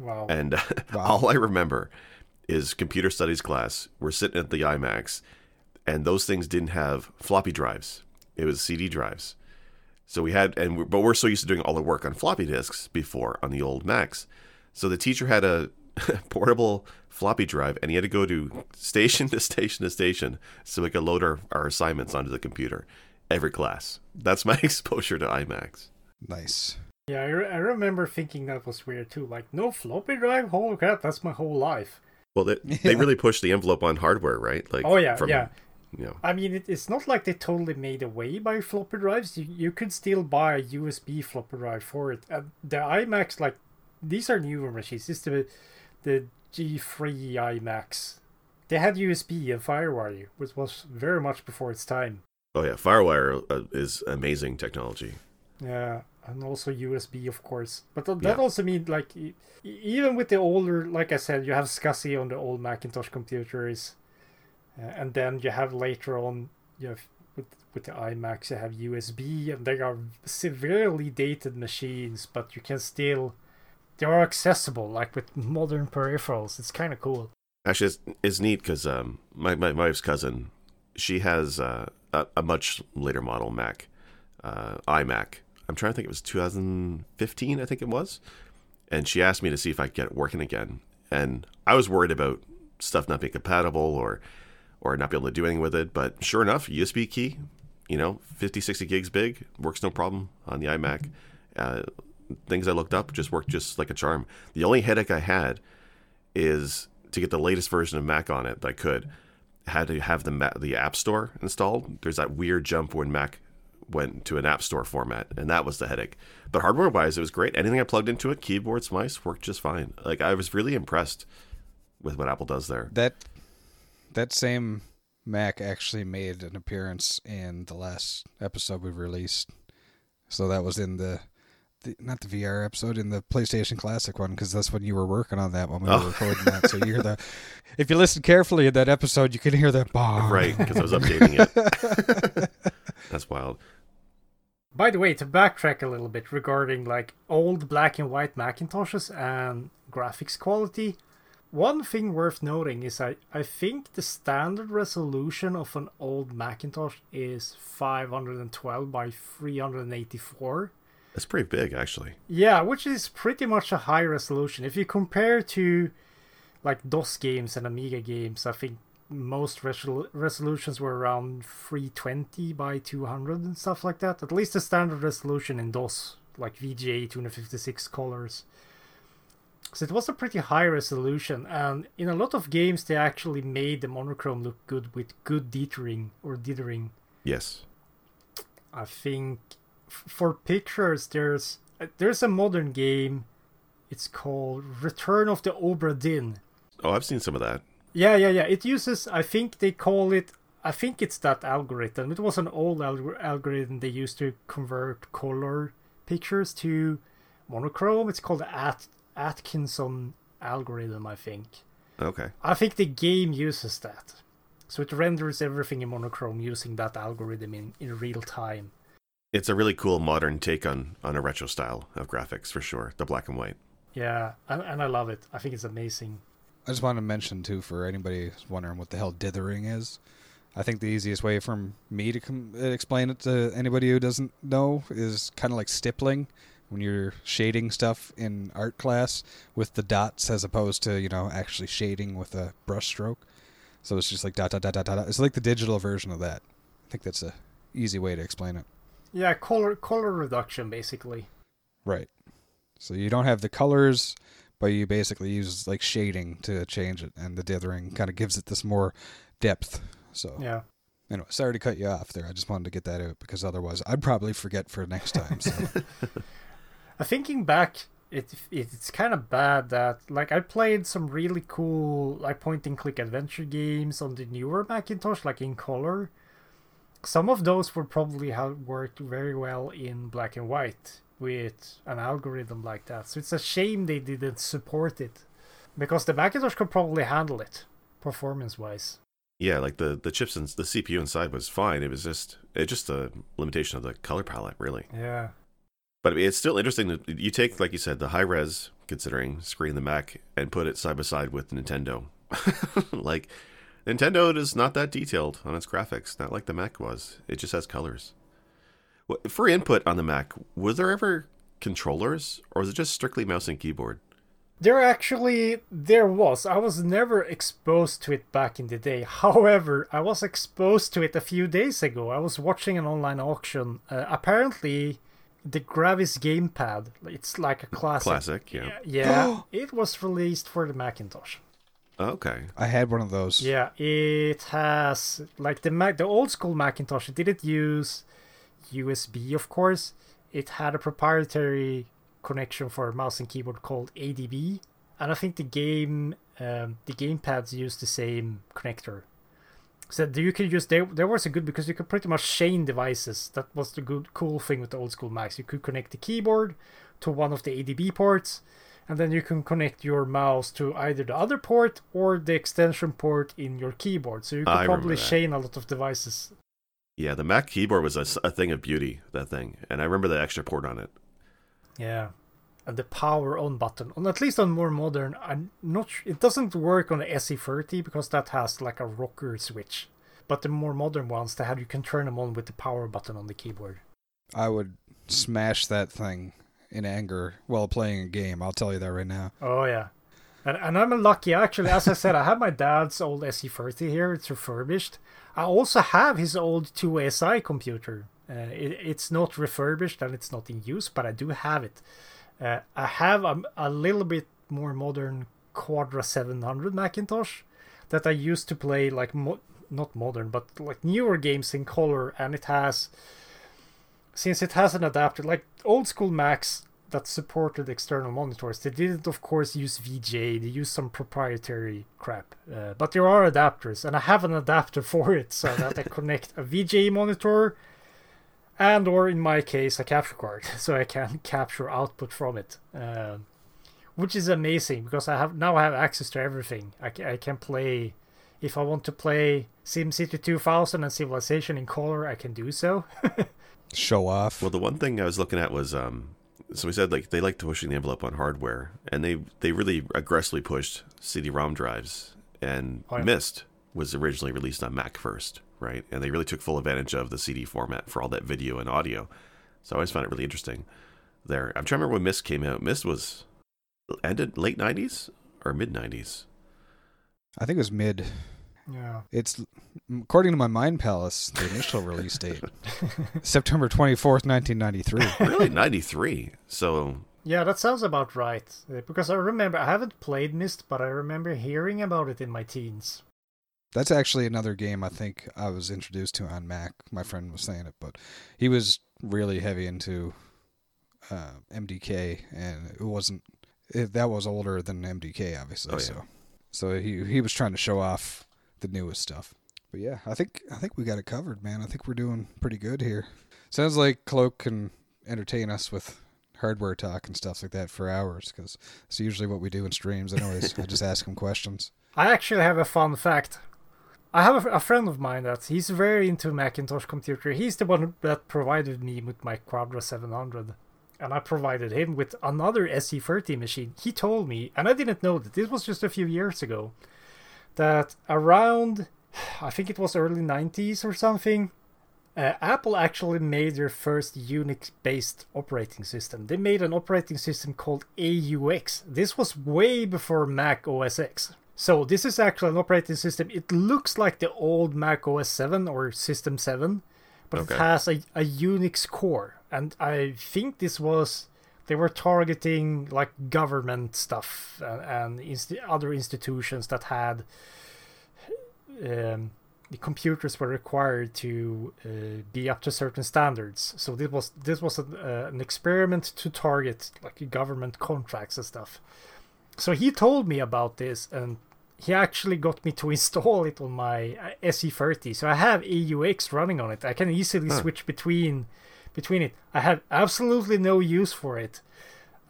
Wow. And all I remember is computer studies class. We're sitting at the iMacs, and those things didn't have floppy drives. It was CD drives. So we had, but we're so used to doing all the work on floppy disks before on the old Macs. So the teacher had a portable floppy drive, and he had to go to station to station to station so we could load our assignments onto the computer every class. That's my exposure to IMAX. Nice. Yeah, I remember thinking that was weird too. Like, no floppy drive? Holy crap, that's my whole life. Well, they really pushed the envelope on hardware, right? Like, oh, yeah, yeah. You know. I mean, it's not like they totally made away by floppy drives. You could still buy a USB floppy drive for it. And the IMAX, like, these are newer machines. It's the G3 iMacs. They had USB and FireWire, which was very much before its time. Oh yeah, FireWire is amazing technology. Yeah, and also USB, of course. But that also means, like, even with the older, like I said, you have SCSI on the old Macintosh computers, and then you have later on, you have with the iMacs, you have USB, and they are severely dated machines, but you can still. They are accessible, like with modern peripherals. It's kind of cool. Actually, it's neat because my wife's cousin, she has a much later model Mac, iMac. I'm trying to think, it was 2015, I think it was. And she asked me to see if I could get it working again. And I was worried about stuff not being compatible or not be able to do anything with it. But sure enough, USB key, 50, 60 gigs big, works no problem on the iMac. Things I looked up just worked just like a charm. The only headache I had is to get the latest version of Mac on it that I could. Had to have the App Store installed. There's that weird jump when Mac went to an App Store format, and that was the headache. But hardware-wise, it was great. Anything I plugged into it, keyboards, mice, worked just fine. Like, I was really impressed with what Apple does there. That same Mac actually made an appearance in the last episode we released. So that was in not the VR episode, in the PlayStation Classic one, because that's when you were working on that when we were recording that. So you hear if you listen carefully in that episode, you can hear that bomb. Right, because I was updating it. That's wild. By the way, to backtrack a little bit regarding like old black and white Macintoshes and graphics quality, one thing worth noting is I think the standard resolution of an old Macintosh is 512 by 384. That's pretty big, actually. Yeah, which is pretty much a high resolution. If you compare to, like, DOS games and Amiga games, I think most resolutions were around 320 by 200 and stuff like that. At least the standard resolution in DOS, like VGA 256 colors. So it was a pretty high resolution, and in a lot of games, they actually made the monochrome look good with good dithering. Yes. I think for pictures, there's a modern game. It's called Return of the Obra Dinn. Oh, I've seen some of that. Yeah. It uses, I think it's that algorithm. It was an old algorithm they used to convert color pictures to monochrome. It's called the Atkinson algorithm, I think. Okay. I think the game uses that. So it renders everything in monochrome using that algorithm in real time. It's a really cool modern take on a retro style of graphics, for sure, the black and white. Yeah, and I love it. I think it's amazing. I just want to mention, too, for anybody wondering what the hell dithering is, I think the easiest way for me to explain it to anybody who doesn't know is kind of like stippling when you're shading stuff in art class with the dots as opposed to, you know, actually shading with a brush stroke. So it's just like dot, dot, dot, dot, dot. It's like the digital version of that. I think that's a easy way to explain it. Yeah, color reduction, basically. Right. So you don't have the colors, but you basically use like shading to change it, and the dithering kind of gives it this more depth. So yeah. Anyway, sorry to cut you off there. I just wanted to get that out because otherwise I'd probably forget for next time. So. Thinking back, it's kind of bad that like I played some really cool like point and click adventure games on the newer Macintosh, like in color. Some of those would probably have worked very well in black and white with an algorithm like that. So it's a shame they didn't support it because the Macintosh could probably handle it performance-wise. Yeah, like the chips and the CPU inside was fine. It was just a limitation of the color palette, really. Yeah. But I mean, it's still interesting that you take, like you said, the high res considering screen of the Mac and put it side by side with Nintendo. Like Nintendo is not that detailed on its graphics, not like the Mac was. It just has colors. For input on the Mac, were there ever controllers, or was it just strictly mouse and keyboard? There was. I was never exposed to it back in the day. However, I was exposed to it a few days ago. I was watching an online auction. Apparently, the Gravis gamepad, it's like a classic. Classic, yeah. Yeah, it was released for the Macintosh. Okay. I had one of those. Yeah, it has, like the old school Macintosh, it didn't use USB, of course. It had a proprietary connection for a mouse and keyboard called ADB, and I think the gamepads used the same connector. So you could use there was a good, because you could pretty much chain devices. That was the good cool thing with the old school Macs. You could connect the keyboard to one of the ADB ports, and then you can connect your mouse to either the other port or the extension port in your keyboard. So you could probably chain a lot of devices. Yeah, the Mac keyboard was a thing of beauty, that thing. And I remember the extra port on it. Yeah. And the power on button. At least on more modern, I'm not sure. It doesn't work on the SE30 because that has like a rocker switch. But the more modern ones, they have, you can turn them on with the power button on the keyboard. I would smash that thing in anger while playing a game. I'll tell you that right now. Oh, yeah. And I'm lucky, actually. As I said, I have my dad's old SE30 here. It's refurbished. I also have his old 2SI computer. It's not refurbished and it's not in use, but I do have it. I have a little bit more modern Quadra 700 Macintosh that I used to play, like, not modern, but like newer games in color. And it has, since it has an adapter, like old school Macs that supported external monitors, they didn't, of course, use VGA. They used some proprietary crap. But there are adapters, and I have an adapter for it so that I connect a VGA monitor and, or in my case, a capture card, so I can capture output from it. Which is amazing, because I have access to everything. I can play, if I want to play SimCity 2000 and Civilization in color, I can do so. Show off. Well, the one thing I was looking at was... So we said, like, they liked pushing the envelope on hardware, and they really aggressively pushed CD-ROM drives, and Myst was originally released on Mac first, right? And they really took full advantage of the CD format for all that video and audio. So I always found it really interesting there. I'm trying to remember when Myst came out. Myst was ended late 90s or mid-90s? I think it was mid. Yeah. It's, according to my Mind Palace, the initial release date, September 24th, 1993. Really? 93? So... Yeah, that sounds about right. Because I remember, I haven't played Myst, but I remember hearing about it in my teens. That's actually another game I think I was introduced to on Mac. My friend was saying it, but he was really heavy into MDK, and that was older than MDK, obviously. Oh, yeah. So he was trying to show off the newest stuff. But yeah, I think we got it covered, man. I think we're doing pretty good here. Sounds like Cloak can entertain us with hardware talk and stuff like that for hours, because it's usually what we do in streams anyways. I just ask him questions. I actually have a fun fact. I have a friend of mine that he's very into Macintosh computer. He's the one that provided me with my Quadra 700. And I provided him with another SE30 machine. He told me, and I didn't know that this was just a few years ago, that around, I think it was early 90s or something, Apple actually made their first Unix-based operating system. They made an operating system called AUX. This was way before Mac OS X. So this is actually an operating system. It looks like the old Mac OS 7 or System 7, but okay, it has a Unix core. And I think this was, they were targeting like government stuff and other institutions that had, the computers were required to be up to certain standards. So this was an experiment to target like government contracts and stuff. So he told me about this, and he actually got me to install it on my SE30. So I have AUX running on it. I can easily switch between it. I have absolutely no use for it,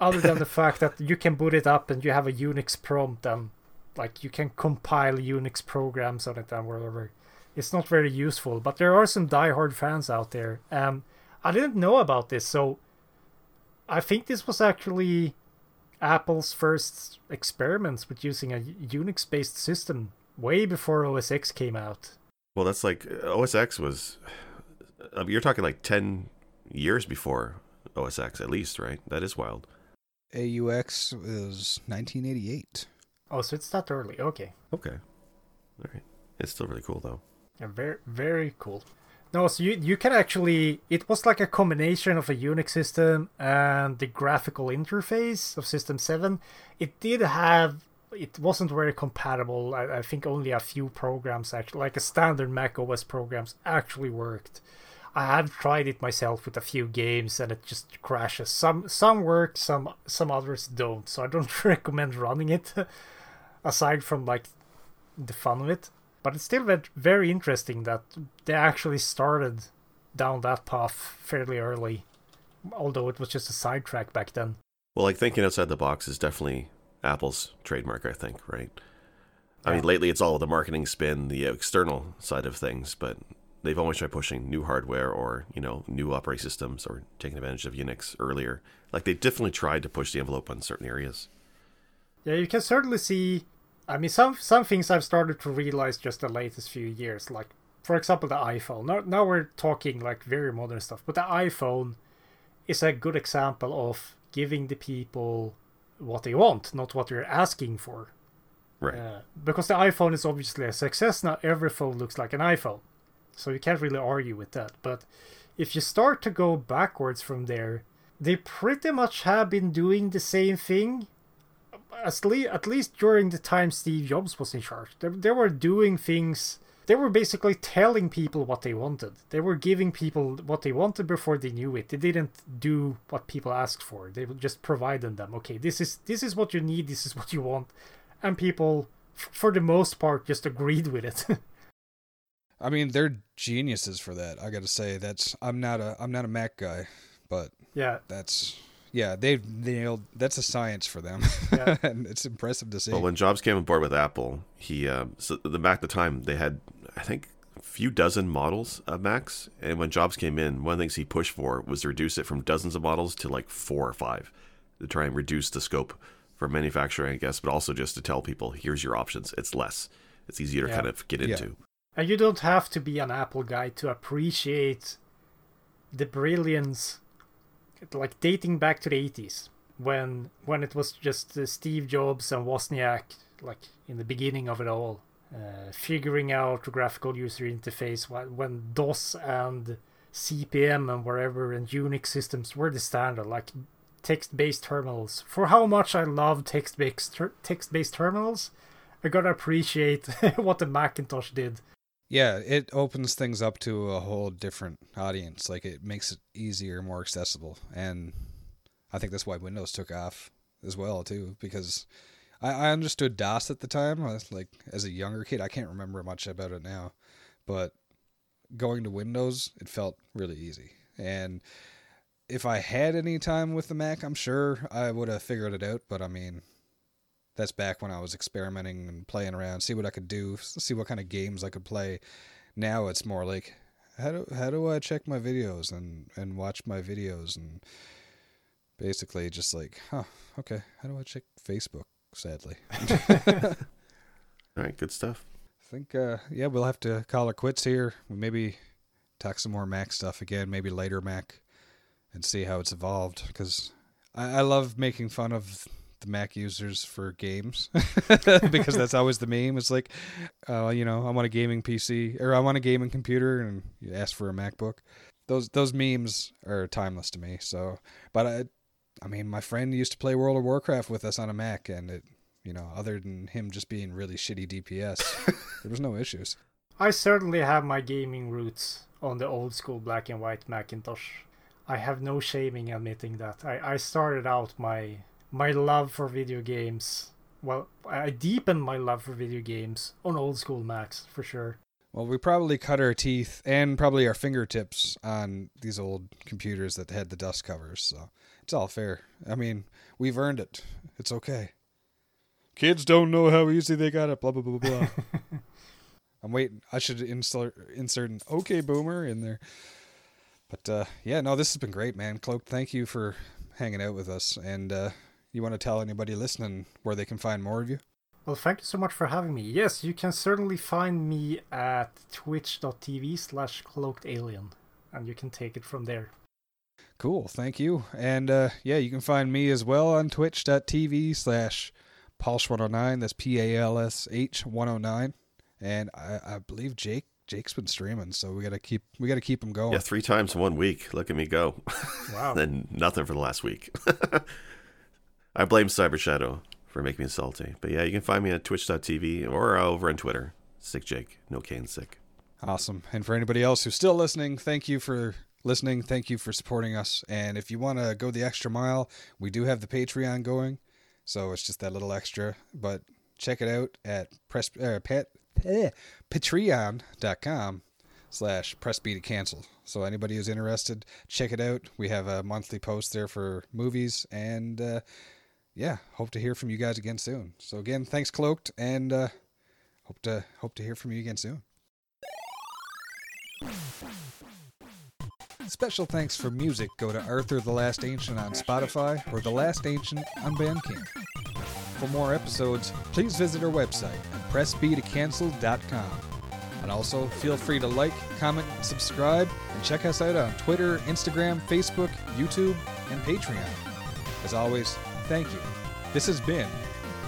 other than the fact that you can boot it up and you have a Unix prompt and like you can compile Unix programs on it and whatever. It's not very useful, but there are some diehard fans out there. I didn't know about this, so I think this was actually Apple's first experiments with using a Unix-based system way before OS X came out. Well, that's like OS X was, you're talking like 10 years before OS X at least, right? That is wild. AUX is 1988. Oh, so it's that early. Okay. Okay. All right. It's still really cool though. Yeah, very, very cool. No, so you can actually, it was like a combination of a Unix system and the graphical interface of System 7. It did have, it wasn't very compatible. I think only a few programs actually, like a standard Mac OS programs actually worked. I have tried it myself with a few games and it just crashes. Some work, some others don't. So I don't recommend running it aside from like the fun of it. But it's still very interesting that they actually started down that path fairly early, although it was just a sidetrack back then. Well, like thinking outside the box is definitely Apple's trademark, I think, right? Yeah. I mean, lately it's all the marketing spin, the external side of things, but they've always tried pushing new hardware or, you know, new operating systems or taking advantage of Unix earlier. Like they definitely tried to push the envelope on certain areas. Yeah, you can certainly see. I mean, some things I've started to realize just the latest few years, like, for example, the iPhone. Now we're talking, like, very modern stuff, but the iPhone is a good example of giving the people what they want, not what they're asking for. Right. Because the iPhone is obviously a success. Now every phone looks like an iPhone, so you can't really argue with that. But if you start to go backwards from there, they pretty much have been doing the same thing. At least during the time Steve Jobs was in charge, they were doing things. They were basically telling people what they wanted. They were giving people what they wanted before they knew it. They didn't do what people asked for. They just provided them. Okay, this is what you need. This is what you want, and people, for the most part, just agreed with it. I mean, they're geniuses for that. I got to say, I'm not a Mac guy, but yeah, that's. Yeah, they've nailed. That's a science for them, yeah. And it's impressive to see. Well, when Jobs came on board with Apple, he so the Mac at the time they had, I think, a few dozen models of Macs. And when Jobs came in, one of the things he pushed for was to reduce it from dozens of models to like 4 or 5, to try and reduce the scope for manufacturing, I guess, but also just to tell people, here's your options. It's less. It's easier to kind of get into. And you don't have to be an Apple guy to appreciate the brilliance. Like dating back to the 80s when it was just Steve Jobs and Wozniak, like in the beginning of it all, figuring out the graphical user interface when DOS and CPM and whatever and Unix systems were the standard, like text-based terminals. For how much I love text-based terminals, I gotta appreciate what the Macintosh did. Yeah, it opens things up to a whole different audience. Like, it makes it easier, more accessible. And I think that's why Windows took off as well, too, because I understood DOS at the time. I was like, as a younger kid, I can't remember much about it now. But going to Windows, it felt really easy. And if I had any time with the Mac, I'm sure I would have figured it out. But, I mean, That's back when I was experimenting and playing around, see what I could do, see what kind of games I could play. Now it's more like, how do I check my videos and watch my videos, and basically just like, huh, okay, how do I check Facebook, sadly. All right, good stuff. I think, yeah, we'll have to call it quits here. We maybe talk some more Mac stuff again, maybe later Mac, and see how it's evolved, because I love making fun of the Mac users for games because that's always the meme. It's like, you know, I want a gaming PC, or I want a gaming computer, and you ask for a MacBook. Those memes are timeless to me. So, but I mean, my friend used to play World of Warcraft with us on a Mac, and it, you know, other than him just being really shitty DPS, there was no issues. I certainly have my gaming roots on the old school black and white Macintosh. I have no shame in admitting that. I started out my love for video games. Well, I deepened my love for video games on old school Macs, for sure. Well, we probably cut our teeth and probably our fingertips on these old computers that had the dust covers, so it's all fair. I mean, we've earned it. It's okay. Kids don't know how easy they got it, blah, blah, blah, blah. I'm waiting. I should insert an okay boomer in there. But, yeah, no, this has been great, man. Cloaked, thank you for hanging out with us. And you want to tell anybody listening where they can find more of you? Well, thank you so much for having me. Yes, you can certainly find me at twitch.tv/cloakedalien, and you can take it from there. Cool, thank you. And, yeah, you can find me as well on twitch.tv/Polish109. That's PALSH109. And I believe Jake's been streaming, so we gotta keep him going. Yeah, 3 times in 1 week. Look at me go! Wow. Then nothing for the last week. I blame Cyber Shadow for making me salty. But yeah, you can find me at twitch.tv or over on Twitter, Sick Jake, no K and Sick. Awesome. And for anybody else who's still listening, thank you for listening. Thank you for supporting us. And if you want to go the extra mile, we do have the Patreon going, so it's just that little extra. But check it out at patreon.com/pressb to cancel. So anybody who's interested, check it out. We have a monthly post there for movies, and yeah, hope to hear from you guys again soon. So again, thanks, Cloaked, and hope to hear from you again soon. Special thanks for music go to Arthur the Last Ancient on Spotify or The Last Ancient on Bandcamp. For more episodes, please visit our website at pressbtocancel.com. And also, feel free to like, comment, subscribe, and check us out on Twitter, Instagram, Facebook, YouTube, and Patreon. As always, thank you. This has been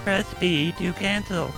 Press B to Cancel.